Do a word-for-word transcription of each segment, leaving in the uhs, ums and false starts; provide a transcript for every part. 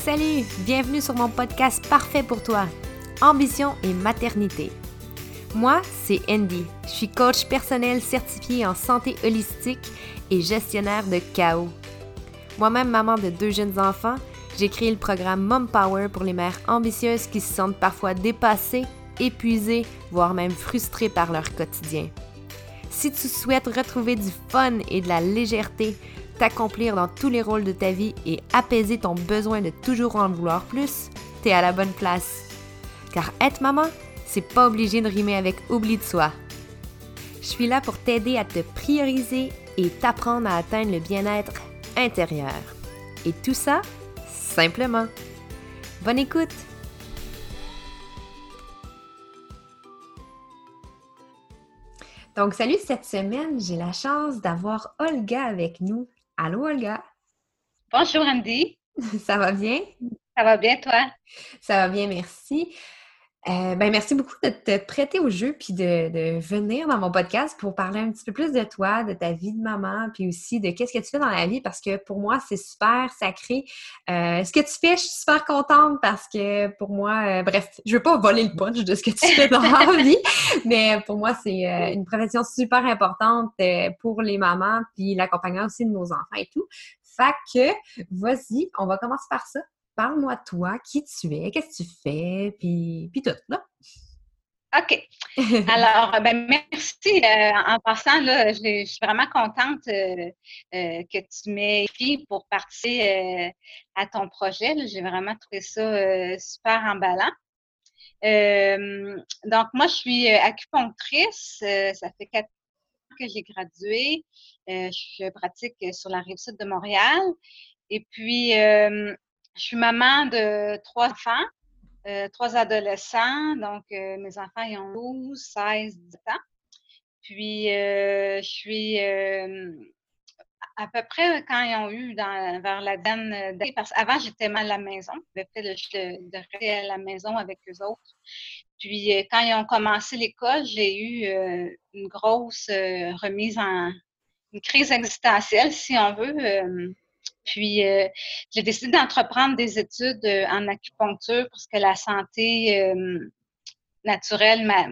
Salut, bienvenue sur mon podcast parfait pour toi, Ambition et maternité. Moi, c'est Andy, je suis coach personnel certifié en santé holistique et gestionnaire de chaos. Moi-même maman de deux jeunes enfants, j'ai créé le programme Mom Power pour les mères ambitieuses qui se sentent parfois dépassées, épuisées, voire même frustrées par leur quotidien. Si tu souhaites retrouver du fun et de la légèreté, t'accomplir dans tous les rôles de ta vie et apaiser ton besoin de toujours en vouloir plus, t'es à la bonne place. Car être maman, c'est pas obligé de rimer avec oubli de soi. Je suis là pour t'aider à te prioriser et t'apprendre à atteindre le bien-être intérieur. Et tout ça, simplement. Bonne écoute! Donc, salut, cette semaine, j'ai la chance d'avoir Olga avec nous. Allô, Olga! Bonjour, Andy! Ça va bien? Ça va bien, toi? Ça va bien, merci. Euh, ben, merci beaucoup de te prêter au jeu puis de, de venir dans mon podcast pour parler un petit peu plus de toi, de ta vie de maman, puis aussi de qu'est-ce que tu fais dans la vie, parce que pour moi, c'est super sacré. Euh, ce que tu fais, je suis super contente parce que pour moi, euh, bref, je veux pas voler le punch de ce que tu fais dans la vie, mais pour moi, c'est euh, une profession super importante euh, pour les mamans, puis l'accompagnement aussi de nos enfants et tout. Fait que, vas-y, on va commencer par ça. Parle-moi de toi, qui tu es, qu'est-ce que tu fais, puis, puis tout, là. OK. Alors, ben merci. Euh, en passant, là, je, je suis vraiment contente euh, euh, que tu m'aies écrit pour participer euh, à ton projet. Là. J'ai vraiment trouvé ça euh, super emballant. Euh, donc, moi, je suis acupunctrice. Euh, ça fait quatre ans que j'ai gradué. Euh, je pratique sur la Rive-Sud de Montréal. Et puis... Euh, Je suis maman de trois enfants, euh, trois adolescents. Donc, euh, mes enfants, ils ont douze, seize, dix ans. Puis, euh, je suis euh, à peu près quand ils ont eu dans, vers la dernière année, parce qu'avant, j'étais mal à la maison. J'avais fait le choix de rester à la maison avec eux autres. Puis, euh, quand ils ont commencé l'école, j'ai eu euh, une grosse euh, remise en... une crise existentielle, si on veut, euh, Puis, euh, j'ai décidé d'entreprendre des études euh, en acupuncture parce que la santé euh, naturelle m'a,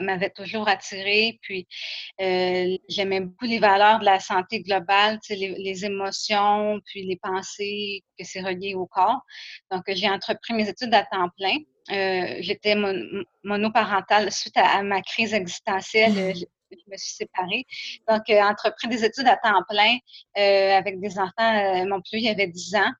m'avait toujours attirée. Puis, euh, j'aimais beaucoup les valeurs de la santé globale, tu sais, les, les émotions, puis les pensées, que c'est relié au corps. Donc, j'ai entrepris mes études à temps plein. Euh, j'étais mon, monoparentale suite à, à ma crise existentielle. Mmh. Je me suis séparée. Donc, euh, entrepris des études à temps plein euh, avec des enfants. Euh, mon plus, il avait dix ans.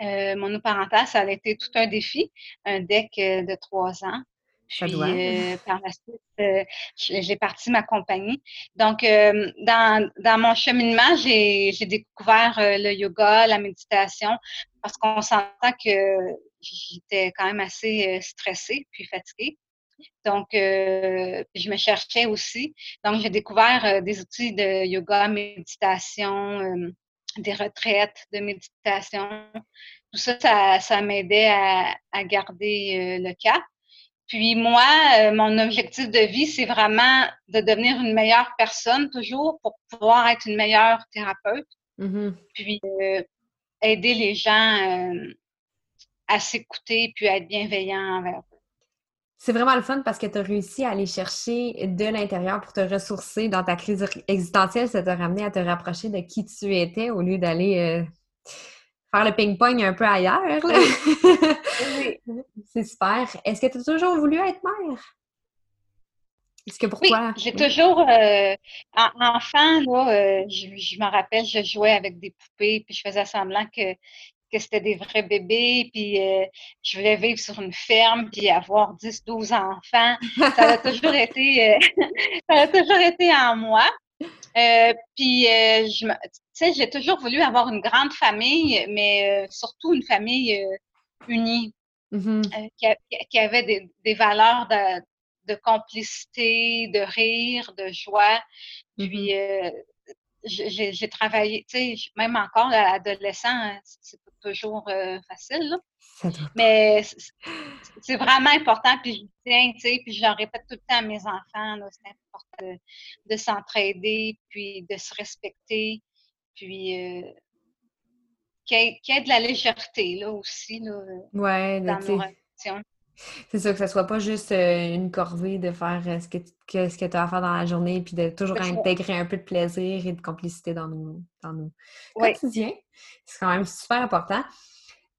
Euh, monoparental, ça a été tout un défi. Un deck euh, de trois ans. Puis, ça doit. Euh, par la suite, euh, j'ai parti ma compagnie. Donc, euh, dans, dans mon cheminement, j'ai, j'ai découvert euh, le yoga, la méditation, parce qu'on s'entend que j'étais quand même assez euh, stressée puis fatiguée. Donc, euh, je me cherchais aussi. Donc, j'ai découvert euh, des outils de yoga, méditation, euh, des retraites de méditation. Tout ça, ça, ça m'aidait à, à garder euh, le cap. Puis moi, euh, mon objectif de vie, c'est vraiment de devenir une meilleure personne toujours pour pouvoir être une meilleure thérapeute. Mm-hmm. Puis euh, aider les gens euh, à s'écouter puis à être bienveillants envers eux. C'est vraiment le fun parce que tu as réussi à aller chercher de l'intérieur pour te ressourcer dans ta crise existentielle. Ça t'a ramené à te rapprocher de qui tu étais au lieu d'aller euh, faire le ping-pong un peu ailleurs. Oui. C'est super. Est-ce que tu as toujours voulu être mère? Est-ce que pourquoi? Oui, j'ai toujours... Euh, en, enfant, là, euh, je, je me rappelle, je jouais avec des poupées puis je faisais semblant que... que c'était des vrais bébés, puis euh, je voulais vivre sur une ferme, puis avoir dix, douze enfants. Ça a toujours été, euh, ça a toujours été en moi. Euh, puis, euh, tu sais, j'ai toujours voulu avoir une grande famille, mais euh, surtout une famille euh, unie, mm-hmm. euh, qui, a, qui avait des, des valeurs de, de complicité, de rire, de joie. Puis, mm-hmm. euh, J'ai, j'ai travaillé, tu sais, même encore là, adolescent, c'est pas toujours euh, facile, là. Ça doit. Mais c'est, c'est vraiment important, puis je tiens, tu sais, puis j'en répète tout le temps à mes enfants, là, c'est important de, de s'entraider, puis de se respecter, puis euh, qu'il y, qu'il y ait de la légèreté là aussi là, ouais, dans nos relations. C'est sûr que ça soit pas juste euh, une corvée de faire euh, ce que tu que, ce que t'as à faire dans la journée, puis de toujours intégrer un peu de plaisir et de complicité dans nos, dans nos oui. quotidiens. C'est quand même super important.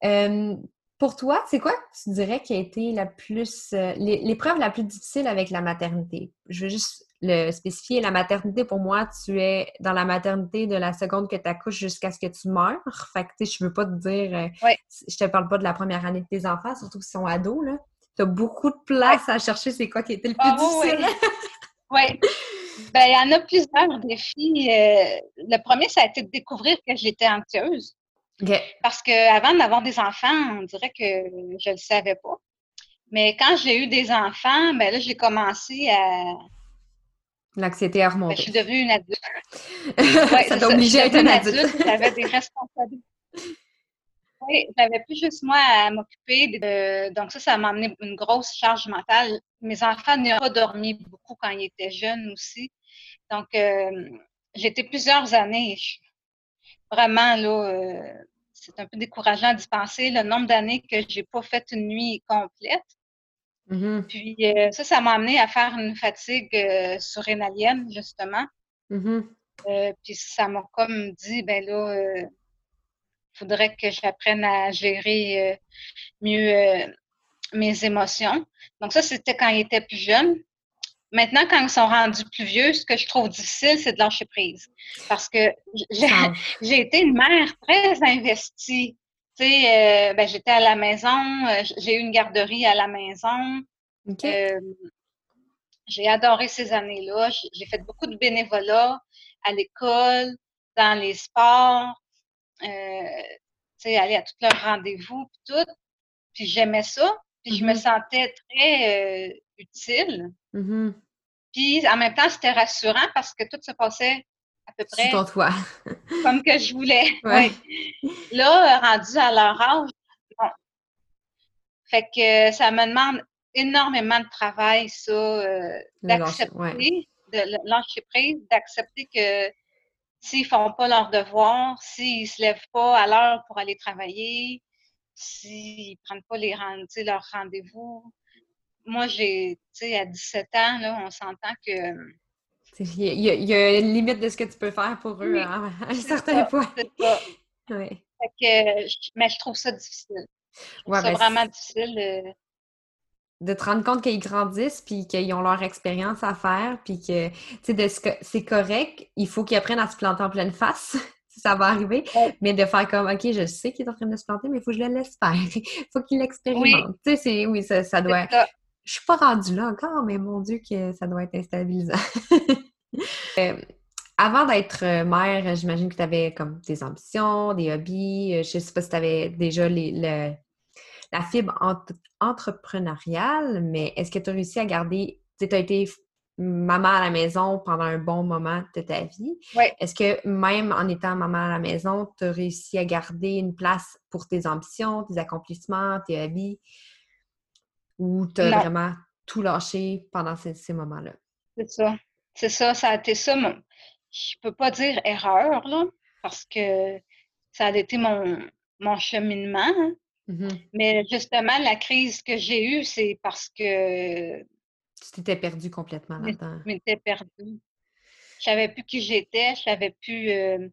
Euh, pour toi, c'est quoi que tu dirais qui a été la plus euh, l'épreuve la plus difficile avec la maternité? Je veux juste le spécifier. La maternité, pour moi, tu es dans la maternité de la seconde que tu accouches jusqu'à ce que tu meurs. Fait que, tu sais, je veux pas te dire... Euh, oui. Je te parle pas de la première année de tes enfants, surtout qu'ils sont ados, là. T'as beaucoup de place à chercher, c'est quoi qui était le plus oh, difficile? Oui. Ouais. Ben, il y en a plusieurs défis. Euh, le premier, ça a été de découvrir que j'étais anxieuse. Okay. Parce qu'avant d'avoir des enfants, on dirait que je ne le savais pas. Mais quand j'ai eu des enfants, ben là, j'ai commencé à... L'anxiété à remonter. Ben, je suis devenue une adulte. Ouais, ça t'a obligée à être une adulte. adulte. J'avais des responsabilités. Oui, j'avais plus juste moi à m'occuper. De... Donc ça, ça m'a amené une grosse charge mentale. Mes enfants n'ont pas dormi beaucoup quand ils étaient jeunes aussi. Donc, euh, j'étais plusieurs années. Vraiment, là, euh, c'est un peu décourageant d'y penser. Le nombre d'années que j'ai pas fait une nuit complète. Mm-hmm. Puis euh, ça, ça m'a amené à faire une fatigue euh, surrénalienne, justement. Mm-hmm. Euh, puis ça m'a comme dit, ben là... Euh, faudrait que j'apprenne à gérer euh, mieux euh, mes émotions. Donc ça, c'était quand ils étaient plus jeunes. Maintenant, quand ils sont rendus plus vieux, ce que je trouve difficile, c'est de lâcher prise. Parce que j'ai, j'ai été une mère très investie. Tu sais, euh, ben, j'étais à la maison, euh, j'ai eu une garderie à la maison. Okay. Euh, j'ai adoré ces années-là. J'ai fait beaucoup de bénévolat à l'école, dans les sports. Euh, tu sais, aller à tous leurs rendez-vous, puis tout. Puis j'aimais ça. Puis mm-hmm. je me sentais très euh, utile. Mm-hmm. Puis en même temps, c'était rassurant parce que tout se passait à peu près toi. Comme que je voulais. Ouais. Ouais. Là, rendu à leur âge, bon. Fait que ça me demande énormément de travail, ça, euh, d'accepter, ouais. de lâcher prise, d'accepter que s'ils ne font pas leur devoir, s'ils ne se lèvent pas à l'heure pour aller travailler, s'ils ne prennent pas les rend- leurs rendez-vous. Moi, j'ai, tu sais, à dix-sept ans, là, on s'entend que... Il y, y a une limite de ce que tu peux faire pour eux, oui, hein, à un certain point. C'est ça. Oui. Fait que, mais je trouve ça difficile. Je trouve ouais, ça ben vraiment c'est... difficile. Euh... de te rendre compte qu'ils grandissent puis qu'ils ont leur expérience à faire puis que, tu sais, de ce que c'est correct, il faut qu'ils apprennent à se planter en pleine face, si ça va arriver, ouais. mais de faire comme, OK, je sais qu'il est en train de se planter, mais il faut que je le laisse faire, il faut qu'il l'expérimente. Oui. Tu sais, oui, ça, ça doit... Ça. Je suis pas rendue là encore, mais mon Dieu que ça doit être instabilisant. euh, avant d'être mère, j'imagine que tu avais comme des ambitions, des hobbies, je sais pas si tu avais déjà les... Le... la fibre ent- entrepreneuriale, mais est-ce que tu as réussi à garder... Tu as été maman à la maison pendant un bon moment de ta vie. Oui. Est-ce que même en étant maman à la maison, tu as réussi à garder une place pour tes ambitions, tes accomplissements, tes hobbies? Ou tu as vraiment tout lâché pendant ces, ces moments-là? C'est ça. C'est ça, ça a été ça. Mon... Je peux pas dire erreur, là, parce que ça a été mon, mon cheminement, hein. Mm-hmm. Mais justement, la crise que j'ai eue, c'est parce que... Tu t'étais perdue complètement là-dedans. Je m'étais perdue. Je savais plus qui j'étais, je savais plus... Euh...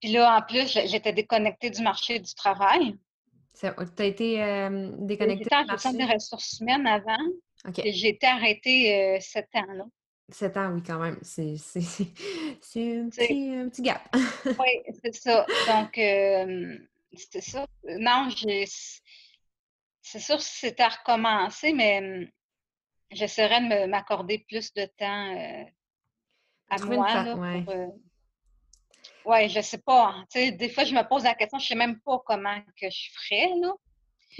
Puis là, en plus, j'étais déconnectée du marché du travail. Tu as été euh, déconnectée du marché? J'étais en gestion des ressources humaines avant. Okay. J'ai été arrêtée euh, sept ans, là. Sept ans, oui, quand même. C'est, c'est, c'est, c'est un, petit, un petit gap. Oui, c'est ça. Donc... Euh... C'était ça. Non, j'ai... c'est sûr que c'était à recommencer, mais j'essaierais de me, m'accorder plus de temps euh, à Trouver moi. Fa... Là, ouais. Pour, euh... ouais, je sais pas. Tu sais, des fois, je me pose la question, je sais même pas comment que je ferais, là.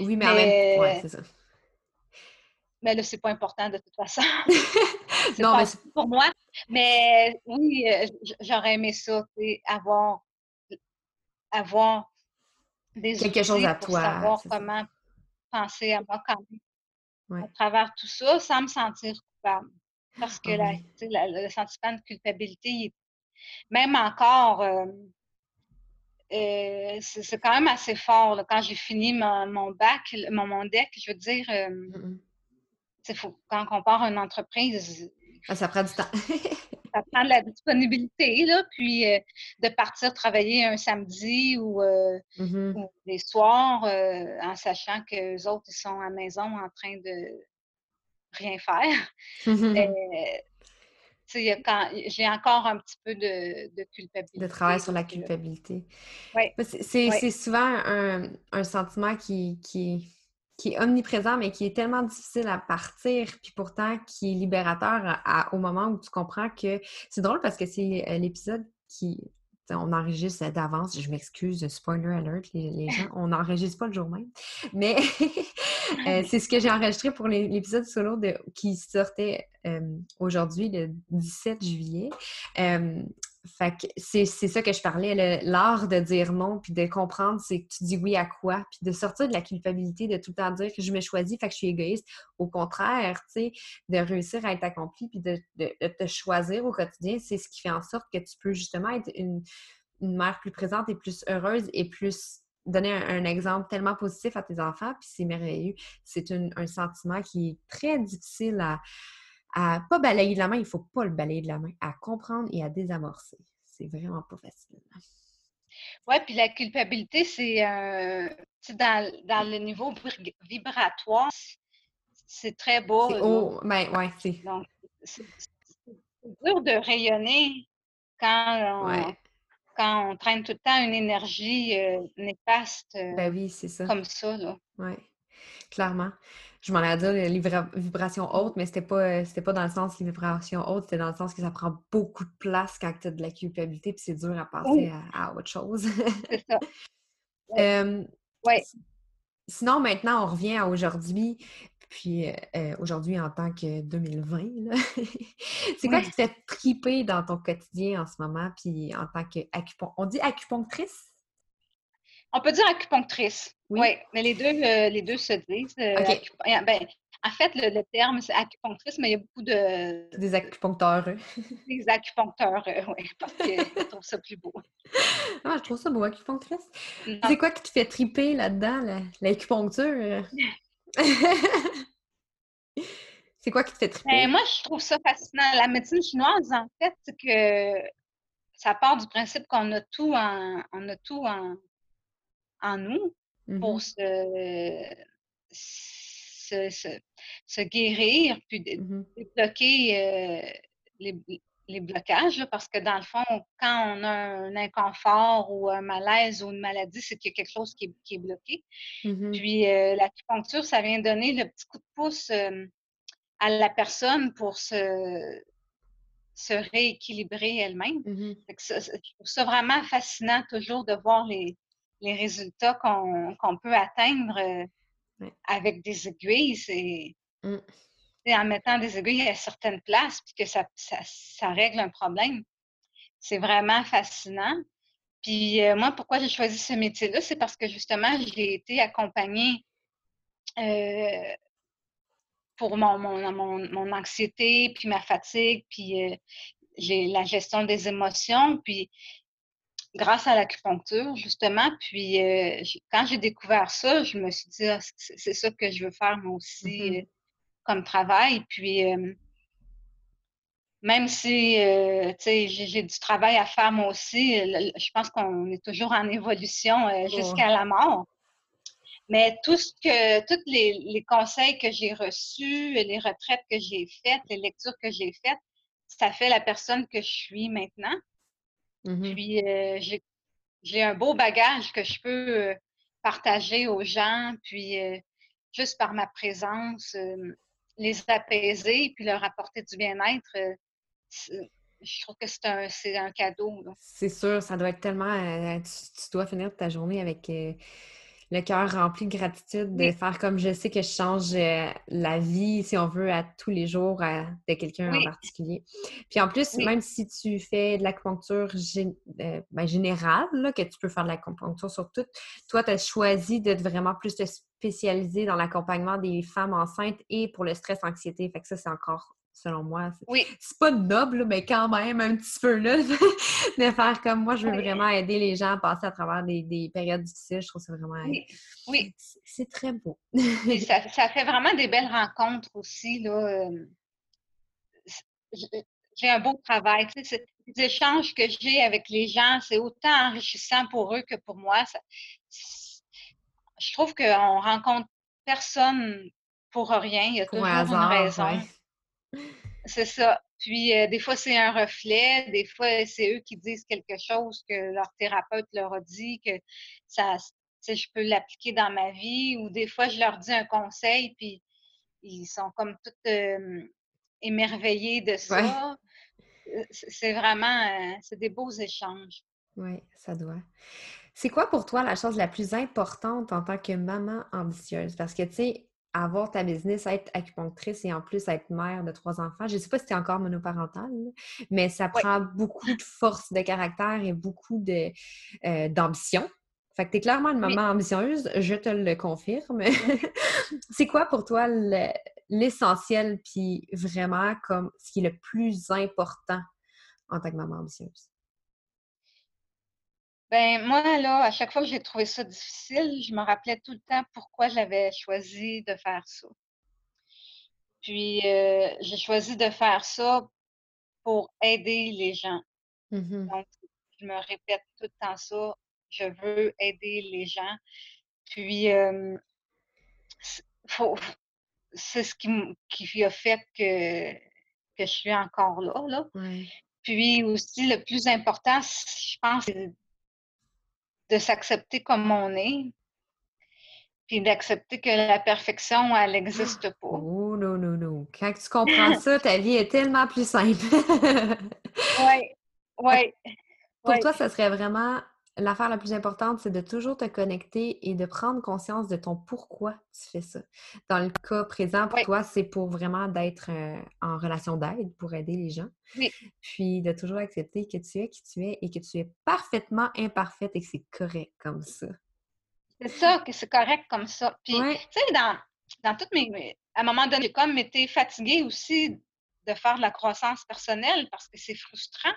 Oui, mais, mais... en même temps, ouais, c'est ça. Mais là, c'est pas important de toute façon. c'est non, pas mais c'est... pour moi. Mais oui, j'aurais aimé ça, tu sais, avoir... avoir des quelque chose à pour toi. Savoir comment ça. Penser à moi quand même. Ouais. À travers tout ça, sans me sentir coupable. Parce que ouais. la, la, le sentiment de culpabilité, il, même encore, euh, Euh, c'est, c'est quand même assez fort. Là. Quand j'ai fini mon, mon bac, mon, mon deck, je veux dire, euh, mm-hmm. faut, quand on part une entreprise... Ah, ça prend du temps. Ça prend de la disponibilité, là, puis euh, de partir travailler un samedi ou, euh, mm-hmm. ou des soirs euh, en sachant qu'eux autres, ils sont à la maison en train de rien faire. Mm-hmm. euh, T'sais, quand, j'ai encore un petit peu de, de culpabilité. De travail sur la culpabilité. Ouais. C'est, c'est, ouais. c'est souvent un, un sentiment qui, qui, qui est omniprésent, mais qui est tellement difficile à partir, puis pourtant qui est libérateur à, à, au moment où tu comprends que... C'est drôle parce que c'est l'épisode qui... On enregistre d'avance, je m'excuse, spoiler alert, les, les gens, on n'enregistre pas le jour même. Mais c'est ce que j'ai enregistré pour les, l'épisode solo de, qui sortait euh, aujourd'hui, le dix-sept juillet. Euh, fait que c'est, c'est ça que je parlais, le, l'art de dire non, puis de comprendre, c'est que tu dis oui à quoi, puis de sortir de la culpabilité, de tout le temps dire que je me choisis, fait que je suis égoïste. Au contraire, tu sais, de réussir à être accompli, puis de, de, de te choisir au quotidien, c'est ce qui fait en sorte que tu peux justement être une, une mère plus présente et plus heureuse et plus donner un, un exemple tellement positif à tes enfants, puis c'est merveilleux. C'est une, un sentiment qui est très difficile à... à pas balayer de la main, il ne faut pas le balayer de la main, à comprendre et à désamorcer. C'est vraiment pas facile. Oui, puis la culpabilité, c'est euh, dans, dans le niveau vibratoire, c'est très beau. C'est haut, mais ben, ouais, c'est... Donc, c'est, c'est dur de rayonner quand on, ouais. quand on traîne tout le temps une énergie euh, néfaste euh, ben oui, c'est ça. Comme ça. Oui, clairement. Je m'en allais dire les vibra- vibrations hautes, mais c'était pas, c'était pas dans le sens les vibrations hautes, c'était dans le sens que ça prend beaucoup de place quand tu as de la culpabilité, puis c'est dur à passer à, à autre chose. C'est ça. Ouais. Euh, ouais. Sinon, maintenant, on revient à aujourd'hui, puis euh, aujourd'hui en tant que deux mille vingt. Là. C'est quoi ouais. qui te fait triper dans ton quotidien en ce moment, puis en tant qu'acupunctrice? On dit acupunctrice? On peut dire acupunctrice, oui, ouais, mais les deux, euh, les deux se disent. Euh, okay. acup... ben, en fait, le, le terme, c'est acupunctrice, mais il y a beaucoup de... Des acupuncteurs. Des acupuncteurs, oui, parce que je trouve ça plus beau. Ah, je trouve ça beau, acupunctrice. Non. C'est quoi qui te fait triper là-dedans, la, l'acupuncture? C'est quoi qui te fait triper? Ben, moi, je trouve ça fascinant. La médecine chinoise, en fait, c'est que ça part du principe qu'on a tout en... On a tout en... en nous pour mm-hmm. se, se, se, se guérir, puis mm-hmm. débloquer euh, les, les blocages, là, parce que dans le fond, quand on a un inconfort ou un malaise ou une maladie, c'est qu'il y a quelque chose qui est, qui est bloqué. Mm-hmm. Puis euh, l'acupuncture, ça vient donner le petit coup de pouce euh, à la personne pour se, se rééquilibrer elle-même. Mm-hmm. Fait que ça, je trouve ça vraiment fascinant toujours de voir les les résultats qu'on, qu'on peut atteindre euh, oui. avec des aiguilles, c'est, mm. c'est en mettant des aiguilles à certaines places puis que ça, ça, ça règle un problème. C'est vraiment fascinant. Puis euh, moi, pourquoi j'ai choisi ce métier-là, c'est parce que justement, j'ai été accompagnée euh, pour mon, mon, mon, mon anxiété, puis ma fatigue, puis euh, j'ai la gestion des émotions, puis grâce à l'acupuncture, justement. Puis, euh, j'ai, quand j'ai découvert ça, je me suis dit, ah, c'est, c'est ça que je veux faire, moi aussi, mm-hmm. euh, comme travail. Puis, euh, même si, euh, tu sais, j'ai, j'ai du travail à faire, moi aussi, le, le, je pense qu'on est toujours en évolution euh, jusqu'à oh. la mort. Mais tout ce que, tous les, les conseils que j'ai reçus, les retraites que j'ai faites, les lectures que j'ai faites, ça fait la personne que je suis maintenant. Mm-hmm. Puis, euh, j'ai, j'ai un beau bagage que je peux euh, partager aux gens, puis euh, juste par ma présence, euh, les apaiser, puis leur apporter du bien-être. Euh, je trouve que c'est un, c'est un cadeau. Donc. C'est sûr, ça doit être tellement... Euh, tu, tu dois finir ta journée avec... Euh... le cœur rempli de gratitude, de oui. faire comme je sais que je change euh, la vie, si on veut, à tous les jours à, de quelqu'un oui. en particulier. Puis en plus, oui. même si tu fais de l'acupuncture gé- euh, ben, générale, là, que tu peux faire de l'acupuncture sur tout, toi, tu as choisi d'être vraiment plus te spécialiser dans l'accompagnement des femmes enceintes et pour le stress, anxiété. Fait que ça, c'est encore selon moi. C'est, oui. c'est pas noble, mais quand même, un petit peu, là, de faire comme moi. Je veux oui. vraiment aider les gens à passer à travers des, des périodes difficiles. Je trouve ça vraiment... Oui. oui. C'est, c'est très beau. Et ça, ça fait vraiment des belles rencontres aussi, là. J'ai un beau travail. Tu sais, les échanges que j'ai avec les gens, c'est autant enrichissant pour eux que pour moi. Ça, je trouve qu'on rencontre personne pour rien. Il y a toujours hasard, une raison. Ouais. C'est ça. Puis, euh, des fois, c'est un reflet. Des fois, c'est eux qui disent quelque chose que leur thérapeute leur a dit, que ça, je peux l'appliquer dans ma vie. Ou des fois, je leur dis un conseil, puis ils sont comme tout... Euh, émerveillée de ça. Ouais. C'est vraiment... C'est des beaux échanges. Oui, ça doit. C'est quoi pour toi la chose la plus importante en tant que maman ambitieuse? Parce que, tu sais, avoir ta business, être acupunctrice et en plus être mère de trois enfants, je ne sais pas si tu es encore monoparentale, mais ça ouais. prend beaucoup de force de caractère et beaucoup de, euh, d'ambition. Fait que tu es clairement une maman oui. ambitieuse, je te le confirme. C'est quoi pour toi le... l'essentiel, puis vraiment comme ce qui est le plus important en tant que maman ambitieuse? Ben moi, là, à chaque fois que j'ai trouvé ça difficile, je me rappelais tout le temps pourquoi j'avais choisi de faire ça. Puis, euh, j'ai choisi de faire ça pour aider les gens. Mm-hmm. Donc, je me répète tout le temps ça, je veux aider les gens. Puis, euh, faut... c'est ce qui, qui a fait que, que je suis encore là. là. Oui. Puis aussi, le plus important, je pense, c'est de s'accepter comme on est, puis d'accepter que la perfection, elle n'existe pas. Oh non, non, non. Quand tu comprends ça, ta vie est tellement plus simple. Oui, oui. Pour ouais. toi, ça serait vraiment... L'affaire la plus importante, c'est de toujours te connecter et de prendre conscience de ton pourquoi tu fais ça. Dans le cas présent, pour oui. toi, c'est pour vraiment d'être euh, en relation d'aide pour aider les gens. Oui. Puis de toujours accepter que tu es qui tu es et que tu es parfaitement imparfaite et que c'est correct comme ça. C'est ça, que c'est correct comme ça. Puis, oui. tu sais, dans, dans toutes mes... À un moment donné, comme t'es fatiguée aussi de faire de la croissance personnelle parce que c'est frustrant.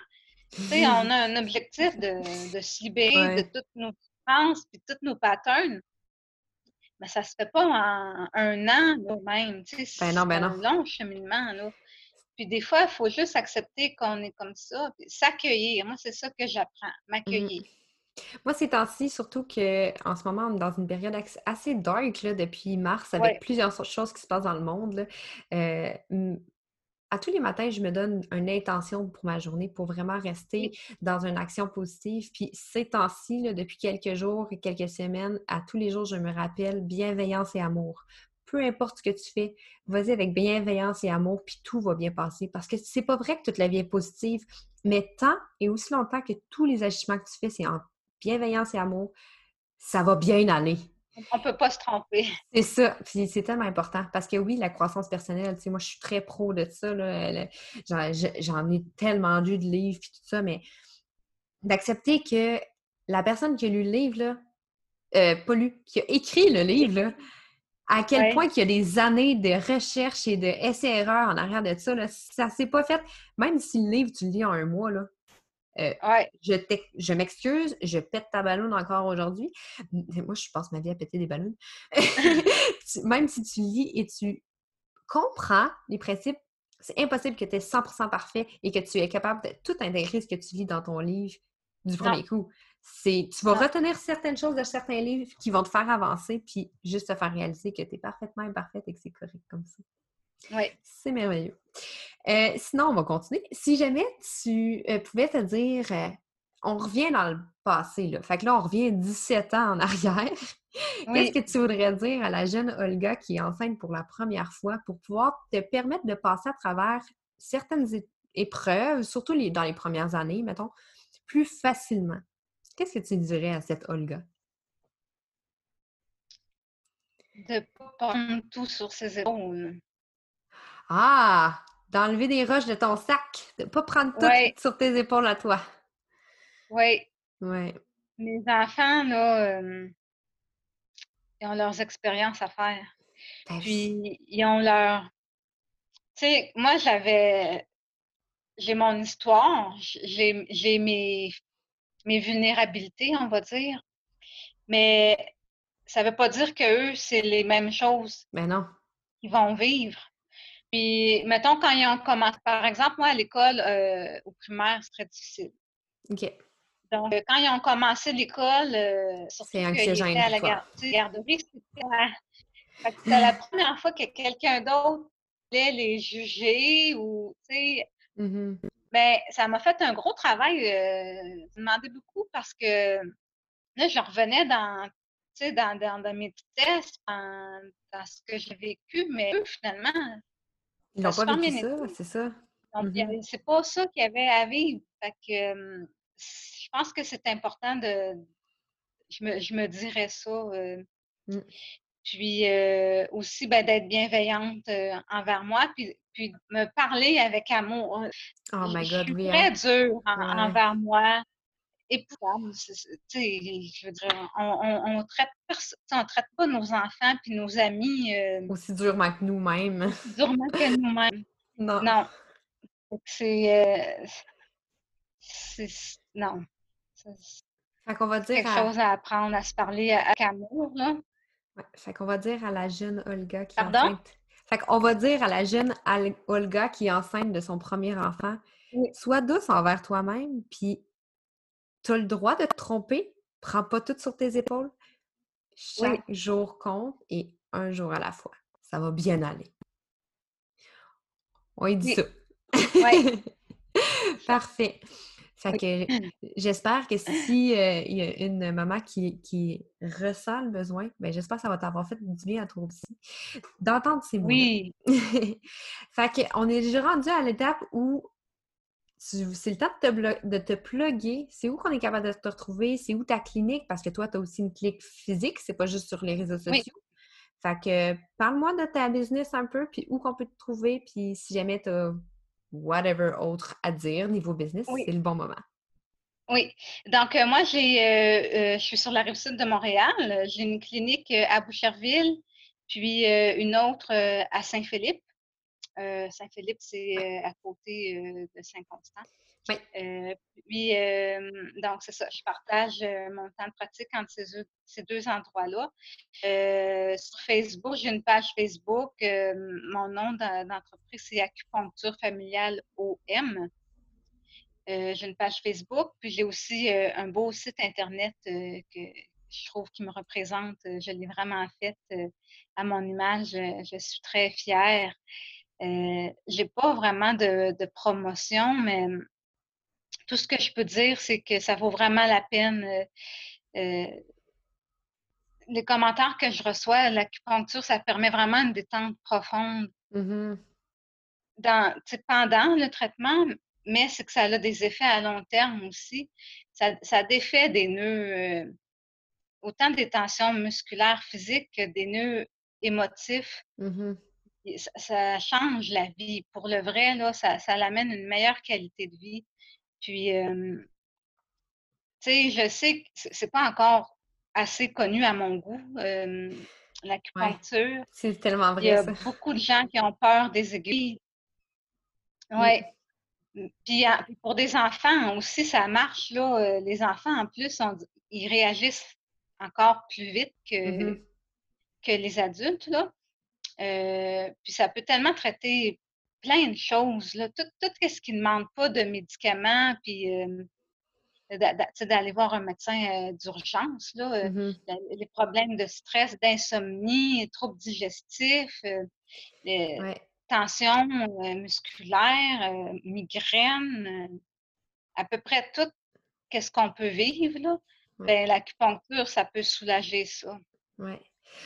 Tu sais, on a un objectif de, de se libérer ouais. de toutes nos souffrances puis toutes nos patterns. Mais ça se fait pas en un an, là, même. Tu sais, c'est ben non, ben un non. long cheminement, là. Puis des fois, il faut juste accepter qu'on est comme ça, puis s'accueillir. Moi, c'est ça que j'apprends, m'accueillir. Mm. Moi, ces temps-ci, surtout qu'en ce moment, on est dans une période assez dark, là, depuis mars, avec ouais. plusieurs choses qui se passent dans le monde, là. Euh, À tous les matins, je me donne une intention pour ma journée pour vraiment rester dans une action positive. Puis ces temps-ci, là, depuis quelques jours et quelques semaines, à tous les jours, je me rappelle bienveillance et amour. Peu importe ce que tu fais, vas-y avec bienveillance et amour, puis tout va bien passer. Parce que c'est pas vrai que toute la vie est positive, mais tant et aussi longtemps que tous les agissements que tu fais, c'est en bienveillance et amour, ça va bien aller. On ne peut pas se tromper. C'est ça. Puis c'est tellement important. Parce que oui, la croissance personnelle, tu sais, moi, je suis très pro de ça. Là, le, j'en, j'en ai tellement lu de livres et tout ça, mais d'accepter que la personne qui a lu le livre, là, euh, pas lu, qui a écrit le livre, là, à quel ouais. point qu'il y a des années de recherche et de essais-erreurs en arrière de ça, là, ça ne s'est pas fait. Même si le livre, tu le lis en un mois, là. Euh, ouais. je, je m'excuse, je pète ta ballonne encore aujourd'hui. Moi, je passe ma vie à péter des ballons. Même si tu lis et tu comprends les principes, c'est impossible que tu es cent pour cent parfait et que tu es capable de tout intégrer ce que tu lis dans ton livre du premier non. coup. C'est, tu vas non. retenir certaines choses de certains livres qui vont te faire avancer puis juste te faire réaliser que tu es parfaitement imparfaite et que c'est correct comme ça. Oui. C'est merveilleux. Euh, sinon, on va continuer. Si jamais tu euh, pouvais te dire, euh, on revient dans le passé, là. Fait que là, on revient dix-sept ans en arrière. Oui. Qu'est-ce que tu voudrais dire à la jeune Olga qui est enceinte pour la première fois pour pouvoir te permettre de passer à travers certaines é- épreuves, surtout les, dans les premières années, mettons, plus facilement? Qu'est-ce que tu dirais à cette Olga? De ne pas prendre tout sur ses épaules. Ah! D'enlever des roches de ton sac. De ne pas prendre tout ouais. sur tes épaules à toi. Oui. Ouais. Mes enfants, là, euh, ils ont leurs expériences à faire. T'as... Puis, ils ont leur... Tu sais, moi, j'avais... J'ai mon histoire, j'ai, j'ai mes, mes vulnérabilités, on va dire. Mais ça ne veut pas dire qu'eux, c'est les mêmes choses. Mais non. Ils vont vivre. Puis, mettons, quand ils ont commencé... Par exemple, moi, à l'école, euh, au primaire, c'est très difficile. OK. Donc, quand ils ont commencé l'école, euh, surtout c'est qu'ils étaient à la gar- garderie, c'était la... c'était la première fois que quelqu'un d'autre allait les juger ou, tu sais... Mm-hmm. Ben, ça m'a fait un gros travail, euh, ça demandait beaucoup parce que là, je revenais dans, tu sais, dans, dans, dans mes tests, dans, dans ce que j'ai vécu, mais eux, finalement, ils n'ont pas vécu ça, c'est ça. Donc, mm-hmm. c'est pas ça qu'il y avait à vivre. Fait que, je pense que c'est important de... Je me, je me dirais ça. Euh, mm. Puis euh, aussi, ben, d'être bienveillante euh, envers moi, puis, puis me parler avec amour. Oh my God, je suis très dure en, ouais. envers moi. Et puis, tu sais, je veux dire, on, on, on traite perso- on traite pas nos enfants puis nos amis... Euh, aussi durement que nous-mêmes. Durement que nous-mêmes. Non. Non. C'est... Euh, c'est... Non. C'est, fait qu'on va dire quelque à... chose à apprendre, à se parler avec amour, là. Ouais, fait qu'on va dire à la jeune Olga qui Pardon? est enceinte... Fait qu'on va dire à la jeune Al- Olga qui est enceinte de son premier enfant, oui. sois douce envers toi-même, puis t'as le droit de te tromper, prends pas tout sur tes épaules. Chaque oui. jour compte et un jour à la fois. Ça va bien aller. On y dit oui. ça. Oui. Parfait. Fait que j'espère que si euh, y a une maman qui, qui ressent le besoin, bien, j'espère que ça va t'avoir fait du bien à toi aussi d'entendre ces mots. Oui. Fait que on est déjà rendu à l'étape où tu, c'est le temps de te, blo- de te plugger. C'est où qu'on est capable de te retrouver? C'est où ta clinique? Parce que toi, tu as aussi une clinique physique, c'est pas juste sur les réseaux sociaux. Oui. Fait que parle-moi de ta business un peu, puis où qu'on peut te trouver, puis si jamais tu as whatever autre à dire niveau business, oui. c'est le bon moment. Oui. Donc, euh, moi, j'ai, euh, euh, je suis sur la Rive-Sud de Montréal. J'ai une clinique euh, à Boucherville, puis euh, une autre euh, à Saint-Philippe. Euh, Saint-Philippe, c'est euh, à côté euh, de Saint-Constant. Oui. Euh, puis, euh, donc, c'est ça. Je partage euh, mon temps de pratique entre ces, ces deux endroits-là. Euh, sur Facebook, j'ai une page Facebook. Euh, mon nom d'entreprise, c'est Acupuncture Familiale O M. Euh, j'ai une page Facebook. Puis, j'ai aussi euh, un beau site Internet euh, que je trouve qui me représente. Je l'ai vraiment fait euh, à mon image. Je, je suis très fière. Euh, j'ai pas vraiment de, de promotion, mais tout ce que je peux dire, c'est que ça vaut vraiment la peine. Euh, euh, les commentaires que je reçois, l'acupuncture, ça permet vraiment une détente profonde mm-hmm. dans, pendant le traitement, mais c'est que ça a des effets à long terme aussi. Ça, ça défait des nœuds, euh, autant des tensions musculaires physiques que des nœuds émotifs. Mm-hmm. Ça, ça change la vie. Pour le vrai, là, ça, ça l'amène une meilleure qualité de vie. Puis, euh, tu sais, je sais que c'est pas encore assez connu à mon goût, euh, l'acupuncture. Ouais, c'est tellement vrai, il y a ça. Beaucoup de gens qui ont peur des aiguilles. Oui. Mm. Puis, pour des enfants aussi, ça marche, là. Les enfants, en plus, on, ils réagissent encore plus vite que, mm-hmm. que les adultes, là. Euh, puis ça peut tellement traiter plein de choses, là. Tout, tout ce qui ne demande pas de médicaments, puis euh, d'a, d'a, d'aller voir un médecin euh, d'urgence, là, euh, mm-hmm. la, les problèmes de stress, d'insomnie, troubles digestifs, euh, les ouais. tensions euh, musculaires, euh, migraines, euh, à peu près tout ce qu'on peut vivre, là. Ouais. Ben, l'acupuncture, ça peut soulager ça. Oui.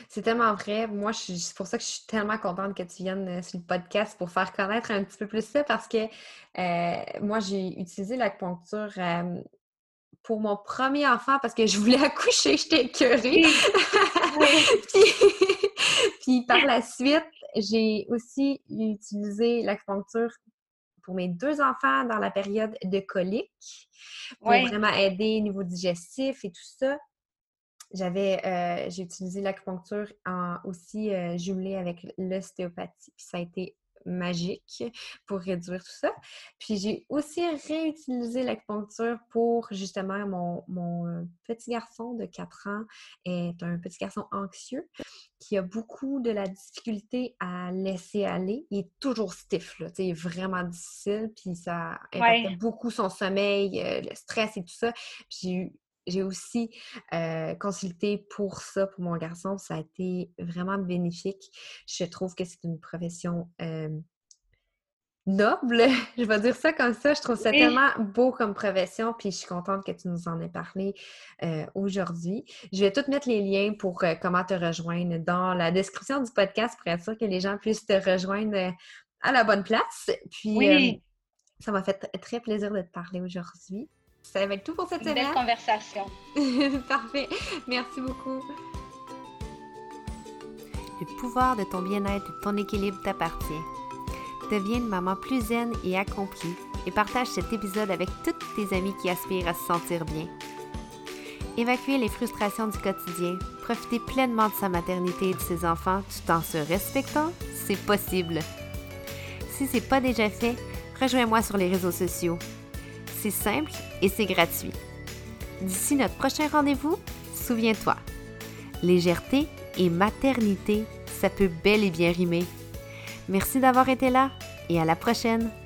C'est tellement vrai. Moi, je suis, c'est pour ça que je suis tellement contente que tu viennes sur le podcast pour faire connaître un petit peu plus ça parce que euh, moi, j'ai utilisé l'acupuncture euh, pour mon premier enfant parce que je voulais accoucher, j'étais écœurée. puis, puis par la suite, j'ai aussi utilisé l'acupuncture pour mes deux enfants dans la période de colique pour ouais. vraiment aider au niveau digestif et tout ça. J'avais, euh, j'ai utilisé l'acupuncture en, aussi euh, jumelée avec l'ostéopathie. Puis ça a été magique pour réduire tout ça. Puis j'ai aussi réutilisé l'acupuncture pour justement mon, mon petit garçon de quatre ans, est un petit garçon anxieux qui a beaucoup de la difficulté à laisser aller. Il est toujours stiff, là, il est vraiment difficile, puis ça impacte ouais. beaucoup son sommeil, le stress et tout ça. Puis j'ai eu J'ai aussi euh, consulté pour ça, pour mon garçon. Ça a été vraiment bénéfique. Je trouve que c'est une profession euh, noble. Je vais dire ça comme ça. Je trouve ça oui. tellement beau comme profession. Puis je suis contente que tu nous en aies parlé euh, aujourd'hui. Je vais tout mettre les liens pour euh, comment te rejoindre dans la description du podcast pour être sûr que les gens puissent te rejoindre à la bonne place. Puis oui. euh, ça m'a fait très plaisir de te parler aujourd'hui. Ça va être tout pour cette semaine. Une belle conversation. Parfait. Merci beaucoup. Le pouvoir de ton bien-être et de ton équilibre t'appartient. Deviens une maman plus zen et accomplie et partage cet épisode avec toutes tes amies qui aspirent à se sentir bien. Évacuer les frustrations du quotidien, profiter pleinement de sa maternité et de ses enfants tout en se respectant, c'est possible. Si ce n'est pas déjà fait, rejoins-moi sur les réseaux sociaux. C'est simple et c'est gratuit. D'ici notre prochain rendez-vous, souviens-toi, légèreté et maternité, ça peut bel et bien rimer. Merci d'avoir été là et à la prochaine!